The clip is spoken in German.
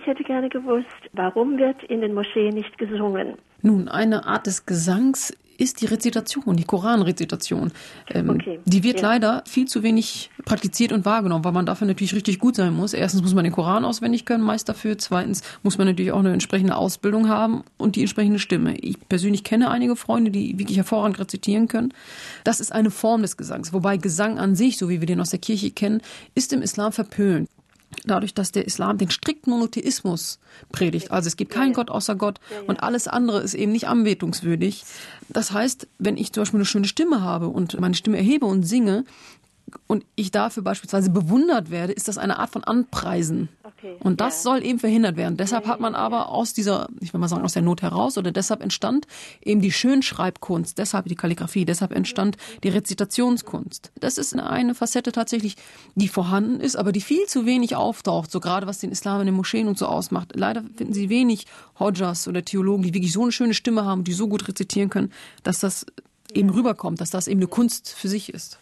Ich hätte gerne gewusst, warum wird in den Moscheen nicht gesungen? Nun, eine Art des Gesangs ist die Rezitation, die Koranrezitation. Die wird leider viel zu wenig praktiziert und wahrgenommen, weil man dafür natürlich richtig gut sein muss. Erstens muss man den Koran auswendig können, meist dafür. Zweitens muss man natürlich auch eine entsprechende Ausbildung haben und die entsprechende Stimme. Ich persönlich kenne einige Freunde, die wirklich hervorragend rezitieren können. Das ist eine Form des Gesangs. Wobei Gesang an sich, so wie wir den aus der Kirche kennen, ist im Islam verpönt. Dadurch, dass der Islam den strikten Monotheismus predigt. Also es gibt keinen Gott außer Gott und alles andere ist eben nicht anbetungswürdig. Das heißt, wenn ich zum Beispiel eine schöne Stimme habe und meine Stimme erhebe und singe und ich dafür beispielsweise bewundert werde, ist das eine Art von Anpreisen. Und das soll eben verhindert werden. Deshalb hat man aber aus dieser, ich will mal sagen, aus der Not heraus, oder deshalb entstand eben die Schönschreibkunst, deshalb die Kalligrafie, deshalb entstand die Rezitationskunst. Das ist eine Facette tatsächlich, die vorhanden ist, aber die viel zu wenig auftaucht, so gerade was den Islam in den Moscheen und so ausmacht. Leider finden Sie wenig Hodjas oder Theologen, die wirklich so eine schöne Stimme haben, die so gut rezitieren können, dass das eben rüberkommt, dass das eben eine Kunst für sich ist.